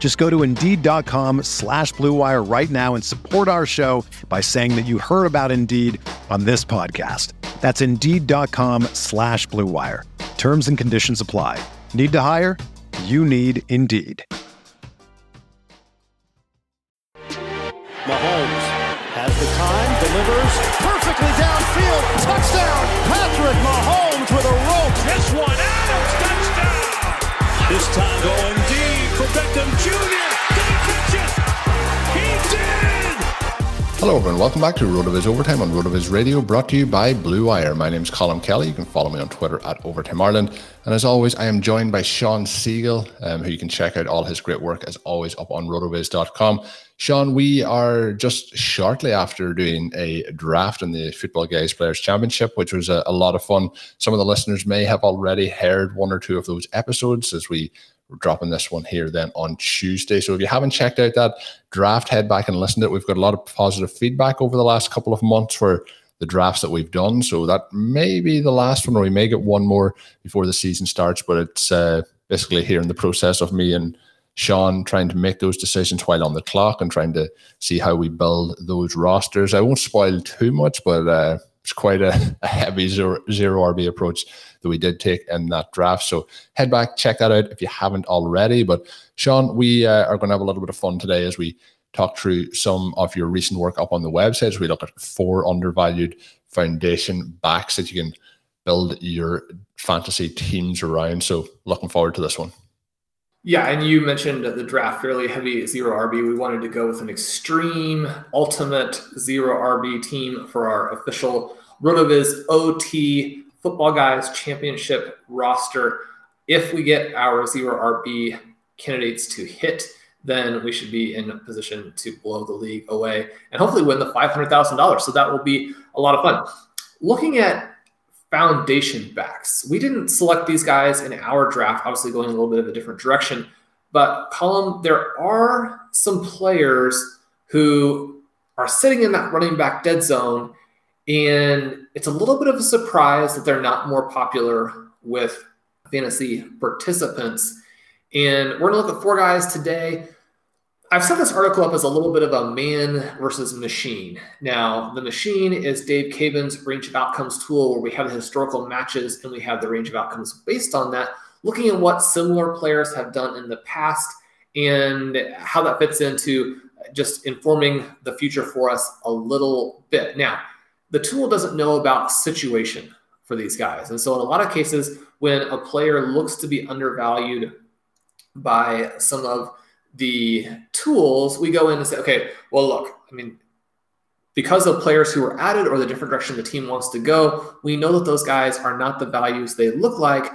Just go to Indeed.com/Blue Wire right now and support our show by saying that you heard about Indeed on this podcast. That's Indeed.com/Blue Wire. Terms and conditions apply. Need to hire? You need Indeed. Mahomes has the time, delivers perfectly downfield. Touchdown! Patrick Mahomes with a rope. This one, Adams, touchdown! This time going deep for Beckham Jr. Did he catch it? He did! Hello everyone, welcome back to RotoViz Overtime on RotoViz Radio, brought to you by Blue Wire. My name's Colm Kelly. You can follow me on Twitter at Overtime Ireland. And as always, I am joined by Sean Siegel, who you can check out all his great work, as always, up on rotoviz.com. Sean, we are just shortly after doing a draft in the Football Guys Players Championship, which was a lot of fun. Some of the listeners may have already heard one or two of those episodes as we were dropping this one here then on Tuesday. So if you haven't checked out that draft, head back and listen to it. We've got a lot of positive feedback over the last couple of months for the drafts that we've done. So that may be the last one, or we may get one more before the season starts. But it's basically here in the process of me and Sean trying to make those decisions while on the clock and trying to see how we build those rosters. I won't spoil too much, but it's quite a heavy zero RB approach that we did take in that draft. So head back, check that out if you haven't already. But Sean, we are going to have a little bit of fun today as we talk through some of your recent work up on the website as we look at 4 undervalued foundation backs that you can build your fantasy teams around. So looking forward to this one. Yeah, and you mentioned the draft fairly heavy zero RB. We wanted to go with an extreme ultimate zero RB team for our official RotoViz OT Football Guys Championship roster. If we get our zero RB candidates to hit, then we should be in a position to blow the league away and hopefully win the $500,000. So that will be a lot of fun. Looking at foundation backs. We didn't select these guys in our draft, obviously going a little bit of a different direction, but Colm, there are some players who are sitting in that running back dead zone, and it's a little bit of a surprise that they're not more popular with fantasy participants. And we're going to look at 4 guys today. I've set this article up as a little bit of a man versus machine. Now, the machine is Dave Caban's range of outcomes tool, where we have the historical matches and we have the range of outcomes based on that, looking at what similar players have done in the past and how that fits into just informing the future for us a little bit. Now, the tool doesn't know about situation for these guys. And so in a lot of cases, when a player looks to be undervalued by some of the tools, we go in and say, okay, well, look, I mean, because of players who are added or the different direction the team wants to go, we know that those guys are not the values they look like.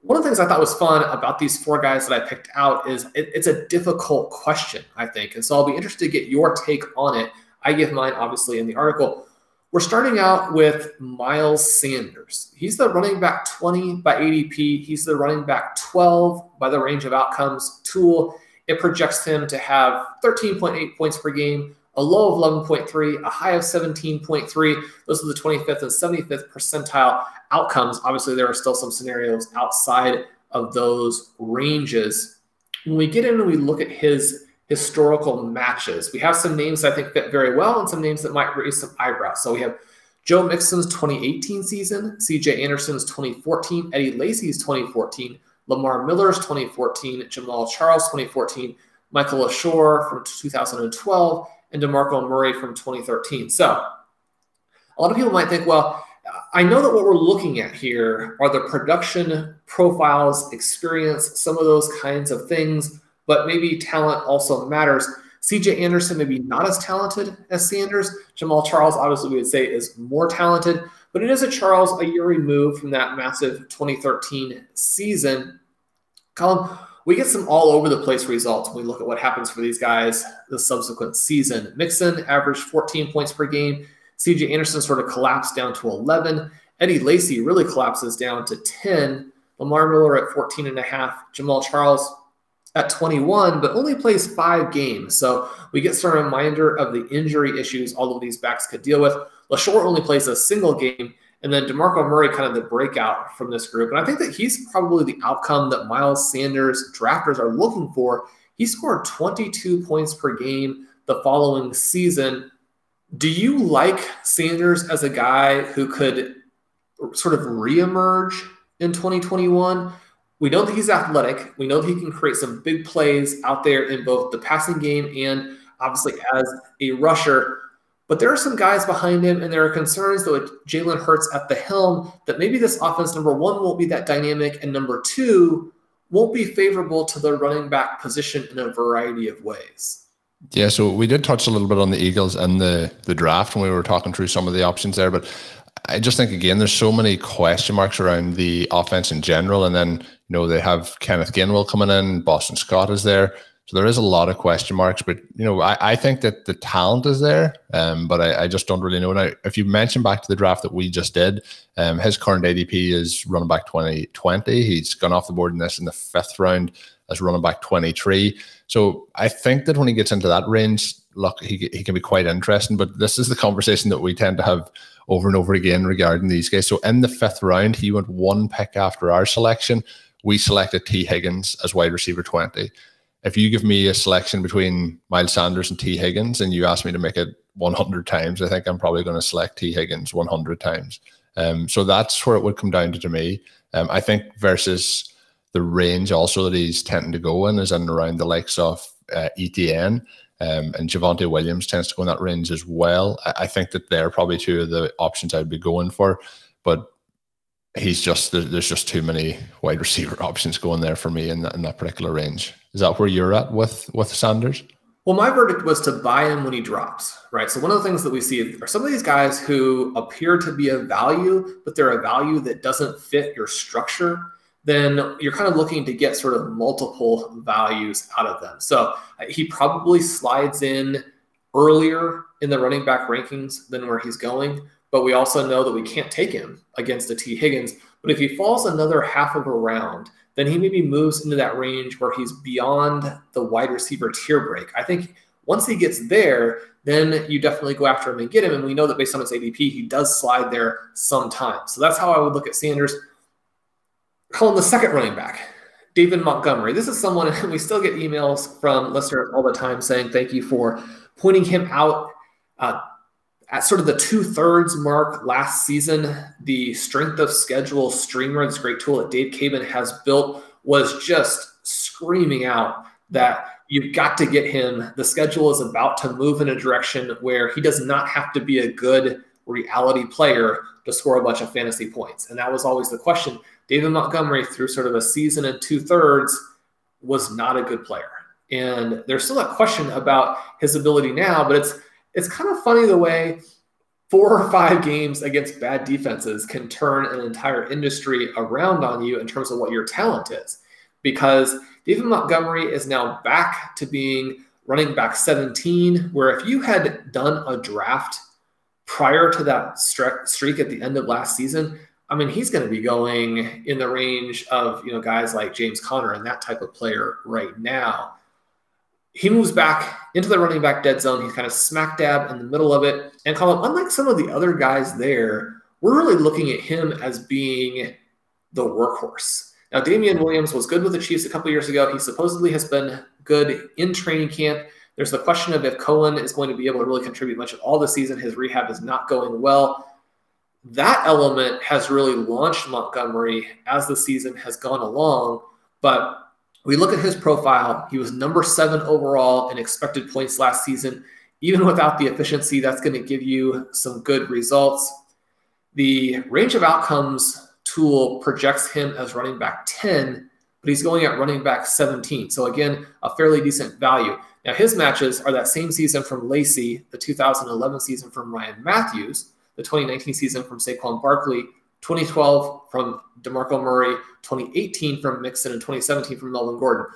One of the things I thought was fun about these 4 guys that I picked out is it's a difficult question, I think. And so I'll be interested to get your take on it. I give mine, obviously, in the article. We're starting out with Miles Sanders. He's the running back 20 by ADP. He's the running back 12 by the range of outcomes tool. It projects him to have 13.8 points per game, a low of 11.3, a high of 17.3. Those are the 25th and 75th percentile outcomes. Obviously, there are still some scenarios outside of those ranges. When we get in and we look at his historical matches, we have some names that I think fit very well and some names that might raise some eyebrows. So we have Joe Mixon's 2018 season, C.J. Anderson's 2014, Eddie Lacy's 2014, Lamar Miller's 2014, Jamal Charles 2014, Michael Ashore from 2012, and DeMarco Murray from 2013. So a lot of people might think, well, I know that what we're looking at here are the production profiles, experience, some of those kinds of things, but maybe talent also matters. CJ Anderson, maybe not as talented as Sanders. Jamal Charles, obviously we would say, is more talented, but it is a Charles a year removed from that massive 2013 season. Colm, we get some all over the place results when we look at what happens for these guys the subsequent season. Mixon averaged 14 points per game. CJ Anderson sort of collapsed down to 11. Eddie Lacy really collapses down to 10. Lamar Miller at 14.5. Jamal Charles at 21, but only plays 5 games. So we get sort of a reminder of the injury issues all of these backs could deal with. LaShore only plays a single game, and then DeMarco Murray kind of the breakout from this group. And I think that he's probably the outcome that Miles Sanders drafters are looking for. He scored 22 points per game the following season. Do you like Sanders as a guy who could sort of reemerge in 2021? We know that he's athletic. We know that he can create some big plays out there in both the passing game and obviously as a rusher. But there are some guys behind him, and there are concerns that with Jalen Hurts at the helm that maybe this offense, number one, won't be that dynamic, and number two, won't be favorable to the running back position in a variety of ways. Yeah, so we did touch a little bit on the Eagles and the draft when we were talking through some of the options there, but I just think, again, there's so many question marks around the offense in general, and then, you know, they have Kenneth Gainwell coming in, Boston Scott is there, so there is a lot of question marks, but, you know, I think that the talent is there, but I just don't really know. Now, if you mention back to the draft that we just did, his current ADP is running back 2020. He's gone off the board in this in the 5th round as running back 23. So I think that when he gets into that range, look, he can be quite interesting, but this is the conversation that we tend to have over and over again regarding these guys. So in the 5th round, he went one pick after our selection. We selected T. Higgins as wide receiver 20. If you give me a selection between Miles Sanders and T. Higgins and you ask me to make it 100 times, I think I'm probably going to select T. Higgins 100 times. So that's where it would come down to me. I think versus the range also that he's tending to go in is in and around the likes of ETN, and Javonte Williams tends to go in that range as well. I think that they're probably two of the options I'd be going for, but he's just there's just too many wide receiver options going there for me in that particular range. Is that where you're at with Sanders? Well, my verdict was to buy him when he drops, right? So one of the things that we see are some of these guys who appear to be a value, but they're a value that doesn't fit your structure. Then you're kind of looking to get sort of multiple values out of them. So he probably slides in earlier in the running back rankings than where he's going, but we also know that we can't take him against a T. Higgins. But if he falls another half of a round, then he maybe moves into that range where he's beyond the wide receiver tier break. I think once he gets there, then you definitely go after him and get him. And we know that based on his ADP, he does slide there sometimes. So that's how I would look at Sanders. Colm, the second running back, David Montgomery. This is someone, and we still get emails from listeners all the time saying thank you for pointing him out at sort of the 2/3 mark last season. The strength of schedule streamer, this great tool that Dave Caban has built, was just screaming out that you've got to get him. The schedule is about to move in a direction where he does not have to be a good reality player to score a bunch of fantasy points. And that was always the question. David Montgomery, through sort of a season and 2/3, was not a good player. And there's still that question about his ability now, but it's kind of funny the way 4 or 5 games against bad defenses can turn an entire industry around on you in terms of what your talent is. Because David Montgomery is now back to being running back 17, where if you had done a draft prior to that streak at the end of last season, I mean, he's going to be going in the range of, you know, guys like James Conner and that type of player right now. He moves back into the running back dead zone. He's kind of smack dab in the middle of it. And Colm, unlike some of the other guys there, we're really looking at him as being the workhorse. Now, Damian Williams was good with the Chiefs a couple years ago. He supposedly has been good in training camp. There's the question of if Cohen is going to be able to really contribute much at all this season. His rehab is not going well. That element has really launched Montgomery as the season has gone along, but we look at his profile. He was number 7 overall in expected points last season. Even without the efficiency, that's going to give you some good results. The range of outcomes tool projects him as running back 10, but he's going at running back 17. So again, a fairly decent value. Now his matches are that same season from Lacey, the 2011 season from Ryan Matthews, the 2019 season from Saquon Barkley, 2012 from DeMarco Murray, 2018 from Mixon, and 2017 from Melvin Gordon.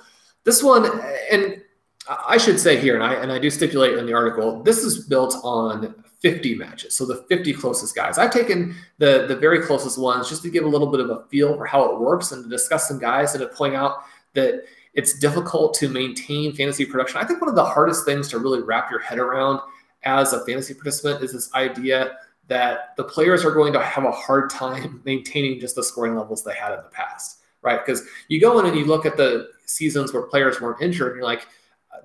This one, and I should say here, and I do stipulate in the article, this is built on 50 matches, so the 50 closest guys. I've taken the very closest ones just to give a little bit of a feel for how it works and to discuss some guys and to point out that it's difficult to maintain fantasy production. I think one of the hardest things to really wrap your head around as a fantasy participant is this idea that the players are going to have a hard time maintaining just the scoring levels they had in the past, right? Because you go in and you look at the seasons where players weren't injured, and you're like,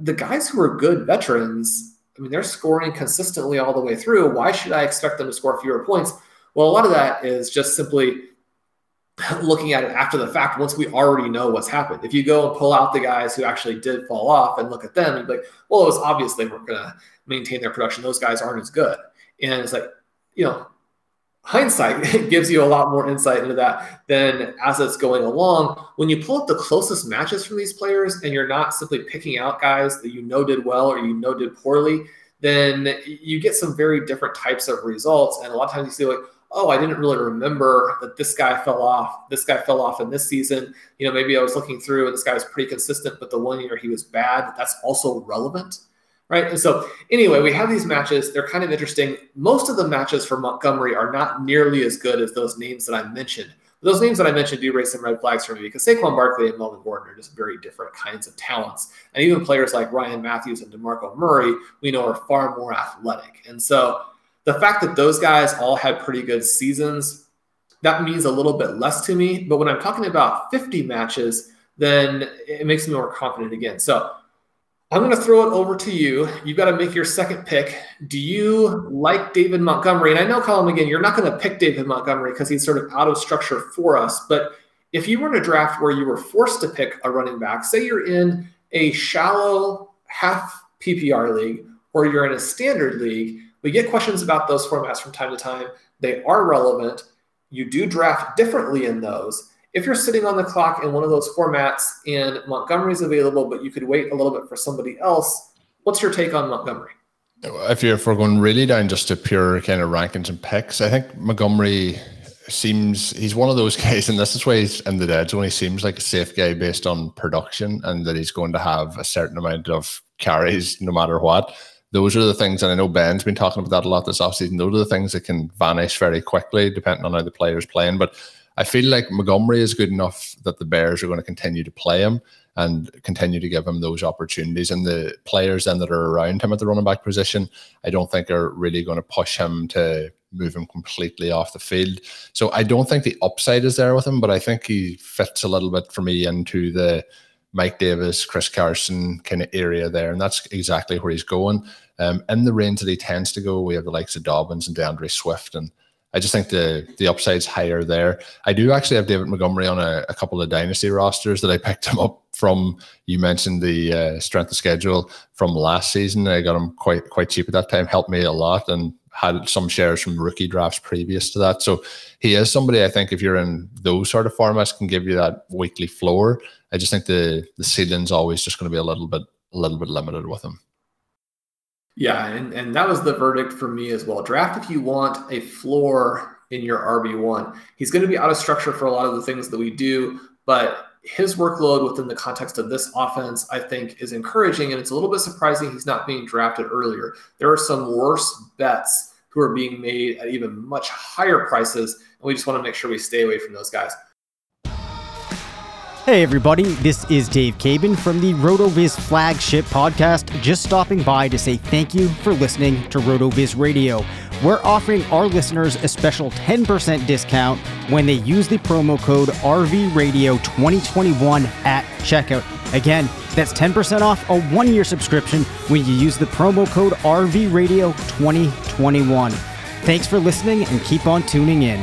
the guys who are good veterans, I mean, they're scoring consistently all the way through. Why should I expect them to score fewer points? Well, a lot of that is just simply looking at it after the fact, once we already know what's happened. If you go and pull out the guys who actually did fall off and look at them and be like, well, it was obvious they weren't going to maintain their production. Those guys aren't as good. And it's like, you know, hindsight gives you a lot more insight into that than as it's going along. When you pull up the closest matches from these players and you're not simply picking out guys that you know did well or you know did poorly, then you get some very different types of results. And a lot of times you see like, oh, I didn't really remember that this guy fell off in this season. You know, maybe I was looking through and this guy was pretty consistent, but the one year he was bad, that's also relevant, right? And so anyway, we have these matches. They're kind of interesting. Most of the matches for Montgomery are not nearly as good as those names that I mentioned. But those names that I mentioned do raise some red flags for me because Saquon Barkley and Melvin Gordon are just very different kinds of talents. And even players like Ryan Matthews and DeMarco Murray, we know, are far more athletic. And so the fact that those guys all had pretty good seasons, that means a little bit less to me. But when I'm talking about 50 matches, then it makes me more confident again. So I'm going to throw it over to you. You've got to make your second pick. Do you like David Montgomery? And I know, Colm, again, you're not going to pick David Montgomery because he's sort of out of structure for us. But if you were in a draft where you were forced to pick a running back, say you're in a shallow half PPR league or you're in a standard league, we get questions about those formats from time to time. They are relevant. You do draft differently in those. If you're sitting on the clock in one of those formats and Montgomery's available, but you could wait a little bit for somebody else, what's your take on Montgomery? If we're going really down just to pure kind of rankings and picks, I think Montgomery he's one of those guys, and this is why he's in the dead zone. He seems like a safe guy based on production and that he's going to have a certain amount of carries no matter what. Those are the things, and I know Ben's been talking about that a lot this offseason, those are the things that can vanish very quickly depending on how the player's playing. But I feel like Montgomery is good enough that the Bears are going to continue to play him and continue to give him those opportunities. And the players then that are around him at the running back position, I don't think are really going to push him to move him completely off the field. So I don't think the upside is there with him, but I think he fits a little bit for me into the Mike Davis, Chris Carson kind of area there. And that's exactly where he's going. In the range that he tends to go, we have the likes of Dobbins and DeAndre Swift, and I just think the upside's higher there. I do actually have David Montgomery on a couple of dynasty rosters that I picked him up from. You mentioned the strength of schedule from last season. I got him quite cheap at that time, helped me a lot, and had some shares from rookie drafts previous to that. So he is somebody I think if you're in those sort of formats can give you that weekly floor. I just think the ceiling's always just going to be a little bit limited with him. Yeah, and that was the verdict for me as well. Draft if you want a floor in your RB1. He's going to be out of structure for a lot of the things that we do, but his workload within the context of this offense, I think, is encouraging, and it's a little bit surprising he's not being drafted earlier. There are some worse bets who are being made at even much higher prices, and we just want to make sure we stay away from those guys. Hey everybody, this is Dave Caban from the RotoViz flagship podcast, just stopping by to say thank you for listening to RotoViz Radio. We're offering our listeners a special 10% discount when they use the promo code RVRadio2021 at checkout. Again, that's 10% off a one-year subscription when you use the promo code RVRadio2021. Thanks for listening and keep on tuning in.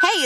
Hey,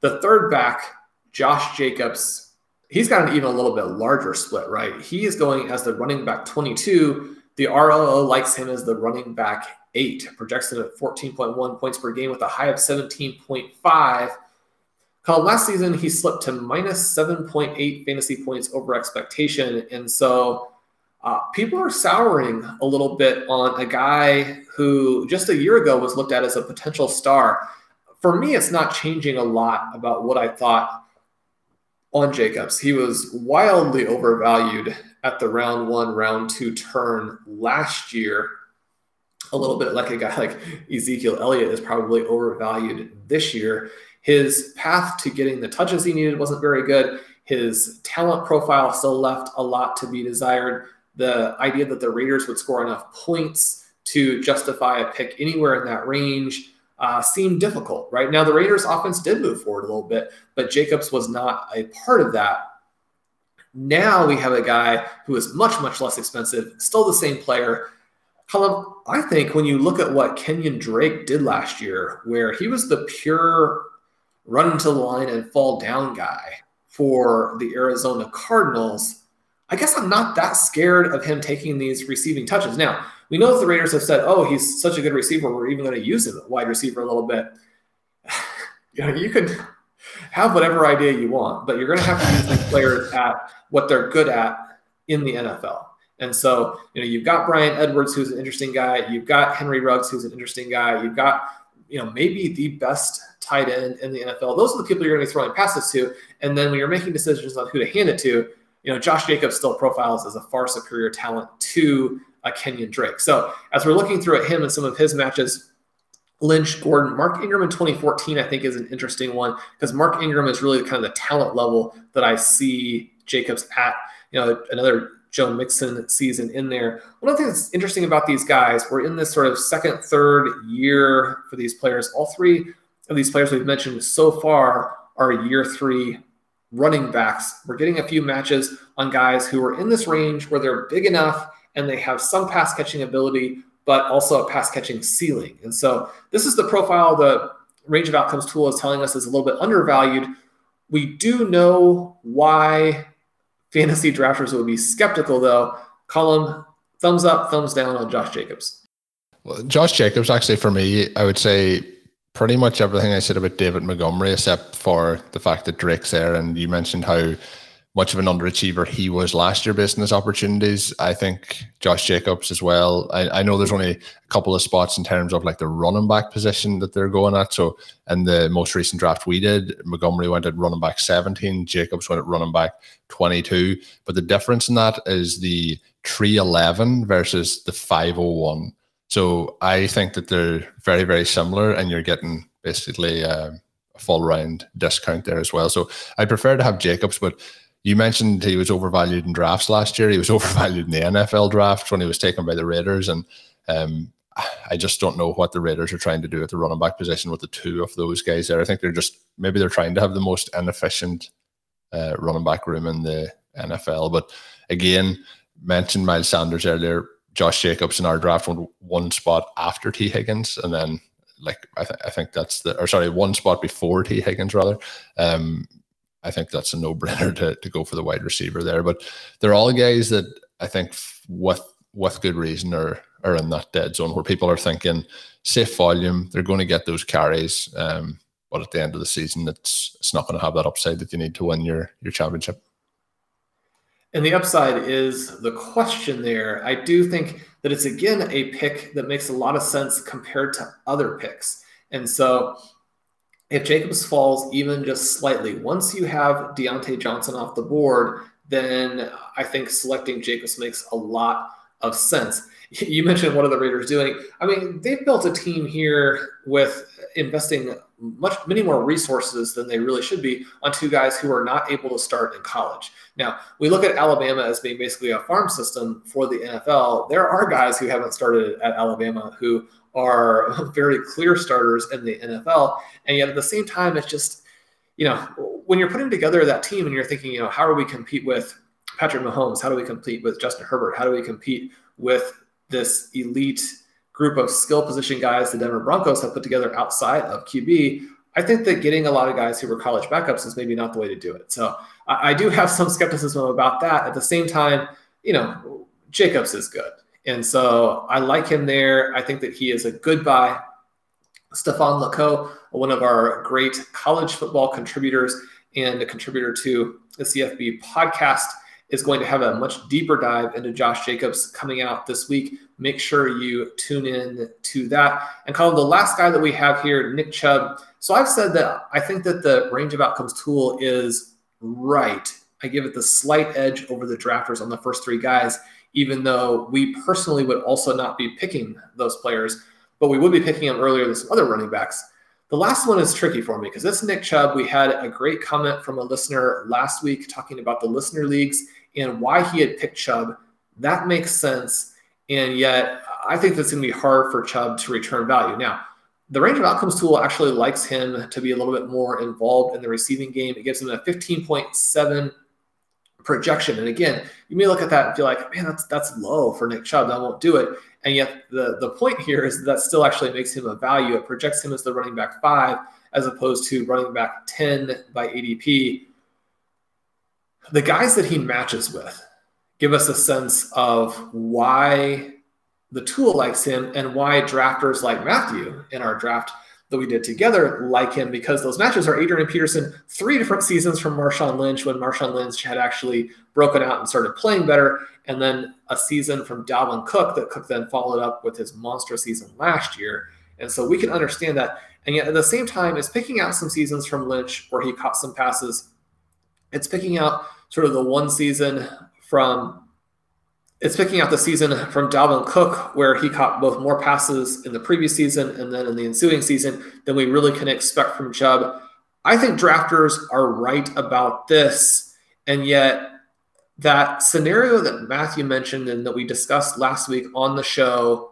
The third back, Josh Jacobs, he's got an even a little bit larger split, right? He is going as the running back 22. The RLO likes him as the running back 8, projects him at 14.1 points per game with a high of 17.5. Last season, he slipped to minus -7.8 fantasy points over expectation. And so people are souring a little bit on a guy who just a year ago was looked at as a potential star. For me, it's not changing a lot about what I thought on Jacobs. He was wildly overvalued at the round one, round two turn last year. A little bit like a guy like Ezekiel Elliott is probably overvalued this year. His path to getting the touches he needed wasn't very good. His talent profile still left a lot to be desired. The idea that the Raiders would score enough points to justify a pick anywhere in that range seemed difficult, right? Now, the Raiders' offense did move forward a little bit, but Jacobs was not a part of that. Now we have a guy who is much, much less expensive, still the same player. Colm, I think when you look at what Kenyon Drake did last year, where he was the pure run into the line and fall down guy for the Arizona Cardinals, I guess I'm not that scared of him taking these receiving touches. Now, we know that the Raiders have said, oh, he's such a good receiver, we're even going to use him at wide receiver a little bit. You know, you can have whatever idea you want, but you're going to have to use these players at what they're good at in the NFL. And so, you know, you've got Bryan Edwards, who's an interesting guy. You've got Henry Ruggs, who's an interesting guy. You've got, you know, maybe the best tight end in the NFL. Those are the people you're going to be throwing passes to. And then when you're making decisions on who to hand it to, you know, Josh Jacobs still profiles as a far superior talent to a Kenyon Drake. So as we're looking through at him and some of his matches, Lynch, Gordon, Mark Ingram in 2014, I think is an interesting one because Mark Ingram is really kind of the talent level that I see Jacobs at, you know, another Joe Mixon season in there. One of the things that's interesting about these guys, we're in this sort of second, third year for these players. All three of these players we've mentioned so far are year three running backs. We're getting a few matches on guys who are in this range where they're big enough and they have some pass catching ability, but also a pass catching ceiling. And so this is the profile the range of outcomes tool is telling us is a little bit undervalued. We do know why fantasy drafters would be skeptical, though. Colm, thumbs up, thumbs down on Josh Jacobs. Well, Josh Jacobs, actually, for me, I would say pretty much everything I said about David Montgomery, except for the fact that Drake's there. And you mentioned how much of an underachiever he was last year based on his opportunities. I think Josh Jacobs as well. I know there's only a couple of spots in terms of like the running back position that they're going at. So in the most recent draft we did, Montgomery went at running back 17, Jacobs went at running back 22. But the difference in that is the 311 versus the 501. So I think that they're very, very similar, and you're getting basically a full round discount there as well. So I prefer to have Jacobs, but you mentioned he was overvalued in drafts last year. He was overvalued in the NFL draft when he was taken by the Raiders. And I just don't know what the Raiders are trying to do at the running back position with the two of those guys there. I think they're just, maybe they're trying to have the most inefficient running back room in the NFL. But again, mentioned Miles Sanders earlier, Josh Jacobs in our draft went one spot after T. Higgins, and then I think that's the, or sorry, one spot before T. Higgins rather. I think that's a no-brainer to go for the wide receiver there. But they're all guys that I think with good reason are in that dead zone where people are thinking safe volume, they're going to get those carries, but at the end of the season, it's not going to have that upside that you need to win your championship. And the upside is the question there. I do think that it's, again, a pick that makes a lot of sense compared to other picks. And so if Jacobs falls even just slightly, once you have Deontay Johnson off the board, then I think selecting Jacobs makes a lot of sense. You mentioned what are the Raiders doing? I mean, they've built a team here with investing many more resources than they really should be on two guys who are not able to start in college. Now, we look at Alabama as being basically a farm system for the NFL. There are guys who haven't started at Alabama who are very clear starters in the NFL. And yet at the same time, it's just, you know, when you're putting together that team and you're thinking, you know, how do we compete with Patrick Mahomes? How do we compete with Justin Herbert? How do we compete with this elite group of skill position guys the Denver Broncos have put together outside of QB? I think that getting a lot of guys who were college backups is maybe not the way to do it. So I do have some skepticism about that. At the same time, you know, Jacobs is good. And so I like him there. I think that he is a good buy. Stephon LeCoe, one of our great college football contributors and a contributor to the CFB podcast, is going to have a much deeper dive into Josh Jacobs coming out this week. Make sure you tune in to that. And Colm, the last guy that we have here, Nick Chubb. So I've said that I think that the range of outcomes tool is right. I give it the slight edge over the drafters on the first three guys, even though we personally would also not be picking those players, but we would be picking them earlier than some other running backs. The last one is tricky for me because it's Nick Chubb. We had a great comment from a listener last week talking about the listener leagues and why he had picked Chubb. That makes sense. And yet I think that's going to be hard for Chubb to return value. Now, the range of outcomes tool actually likes him to be a little bit more involved in the receiving game. It gives him a 15.7 projection. And again, you may look at that and feel like, man, that's low for Nick Chubb. I won't do it. And yet the point here is that still actually makes him a value. It projects him as the running back 5 as opposed to running back 10 by ADP. The guys that he matches with give us a sense of why the tool likes him and why drafters like Matthew in our draft that we did together like him, because those matches are Adrian Peterson, 3 different seasons from Marshawn Lynch when Marshawn Lynch had actually broken out and started playing better, and then a season from Dalvin Cook that Cook then followed up with his monster season last year. And so we can understand that. And yet at the same time, it's picking out some seasons from Lynch where he caught some passes. It's picking out sort of the one season from, it's picking out the season from Dalvin Cook where he caught both more passes in the previous season and then in the ensuing season than we really can expect from Chubb. I think drafters are right about this. And yet that scenario that Matthew mentioned and that we discussed last week on the show,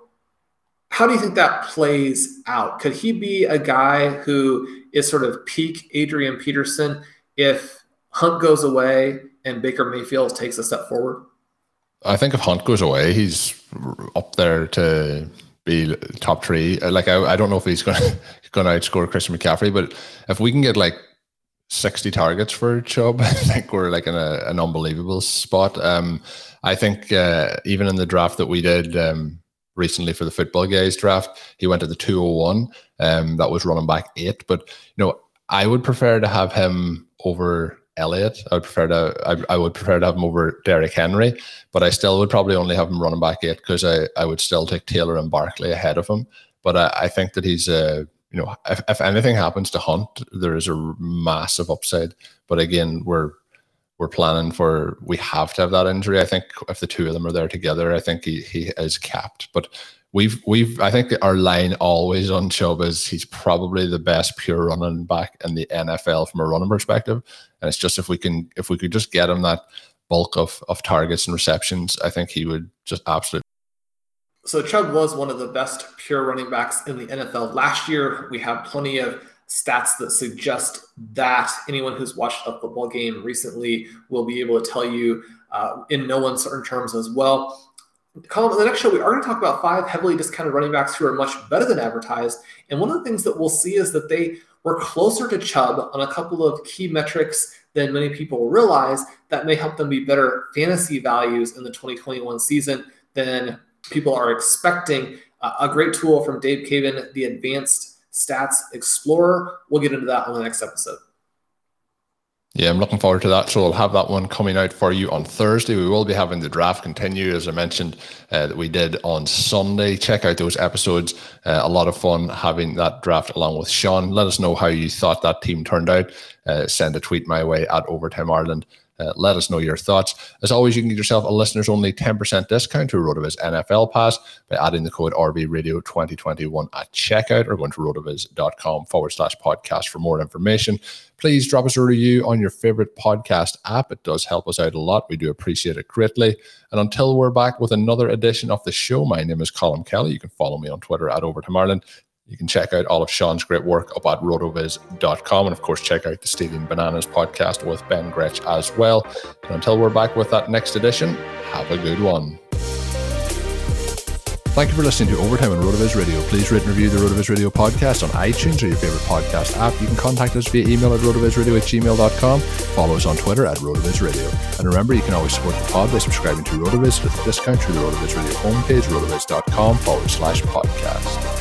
how do you think that plays out? Could he be a guy who is sort of peak Adrian Peterson if Hunt goes away and Baker Mayfield takes a step forward? I think if Hunt goes away, he's up there to be top 3. Like, I don't know if he's going to outscore Christian McCaffrey, but if we can get like 60 targets for Chubb, I think we're like in an unbelievable spot. I think even in the draft that we did recently for the Football Guys draft, he went to the 201. That was running back 8. But, you know, I would prefer to have him over Elliott. I would prefer to have him over Derrick Henry, but I still would probably only have him running back 8 because I would still take Taylor and Barkley ahead of him. But I think that he's you know, if anything happens to Hunt, there is a massive upside. But again, we're planning for, we have to have that injury. I think if the two of them are there together, I think he is capped. But we've I think our line always on Chubb is he's probably the best pure running back in the NFL from a running perspective. And it's just if we could just get him that bulk of targets and receptions, I think he would just absolutely. So Chubb was one of the best pure running backs in the NFL last year. We have plenty of stats that suggest that. Anyone who's watched a football game recently will be able to tell you in no uncertain terms as well. Colm, in the next show, we are going to talk about 5 heavily discounted running backs who are much better than advertised. And one of the things that we'll see is that they were closer to Chubb on a couple of key metrics than many people realize that may help them be better fantasy values in the 2021 season than people are expecting. A great tool from Dave Caban, the Advanced Stats Explorer. We'll get into that on the next episode. Yeah, I'm looking forward to that. So I'll have that one coming out for you on Thursday. We will be having the draft continue, as I mentioned, that we did on Sunday. Check out those episodes. A lot of fun having that draft along with Sean. Let us know how you thought that team turned out. Send a tweet my way at Overtime Ireland. Let us know your thoughts. As always, you can get yourself a listeners only 10% discount to RotoViz NFL Pass by adding the code RVRadio2021 at checkout or going to rotoviz.com/podcast for more information. Please drop us a review on your favorite podcast app. It does help us out a lot. We do appreciate it greatly. And until we're back with another edition of the show, my name is Colm Kelly. You can follow me on Twitter at Overtime Ireland. You can check out all of Sean's great work up at rotoviz.com. And of course, check out the Stealing Bananas podcast with Ben Gretsch as well. And until we're back with that next edition, have a good one. Thank you for listening to Overtime on RotoViz Radio. Please rate and review the RotoViz Radio podcast on iTunes or your favorite podcast app. You can contact us via email at rotovizradio@gmail.com. Follow us on Twitter at RotoViz Radio. And remember, you can always support the pod by subscribing to RotoViz with a discount through the RotoViz Radio homepage, rotoviz.com/podcast.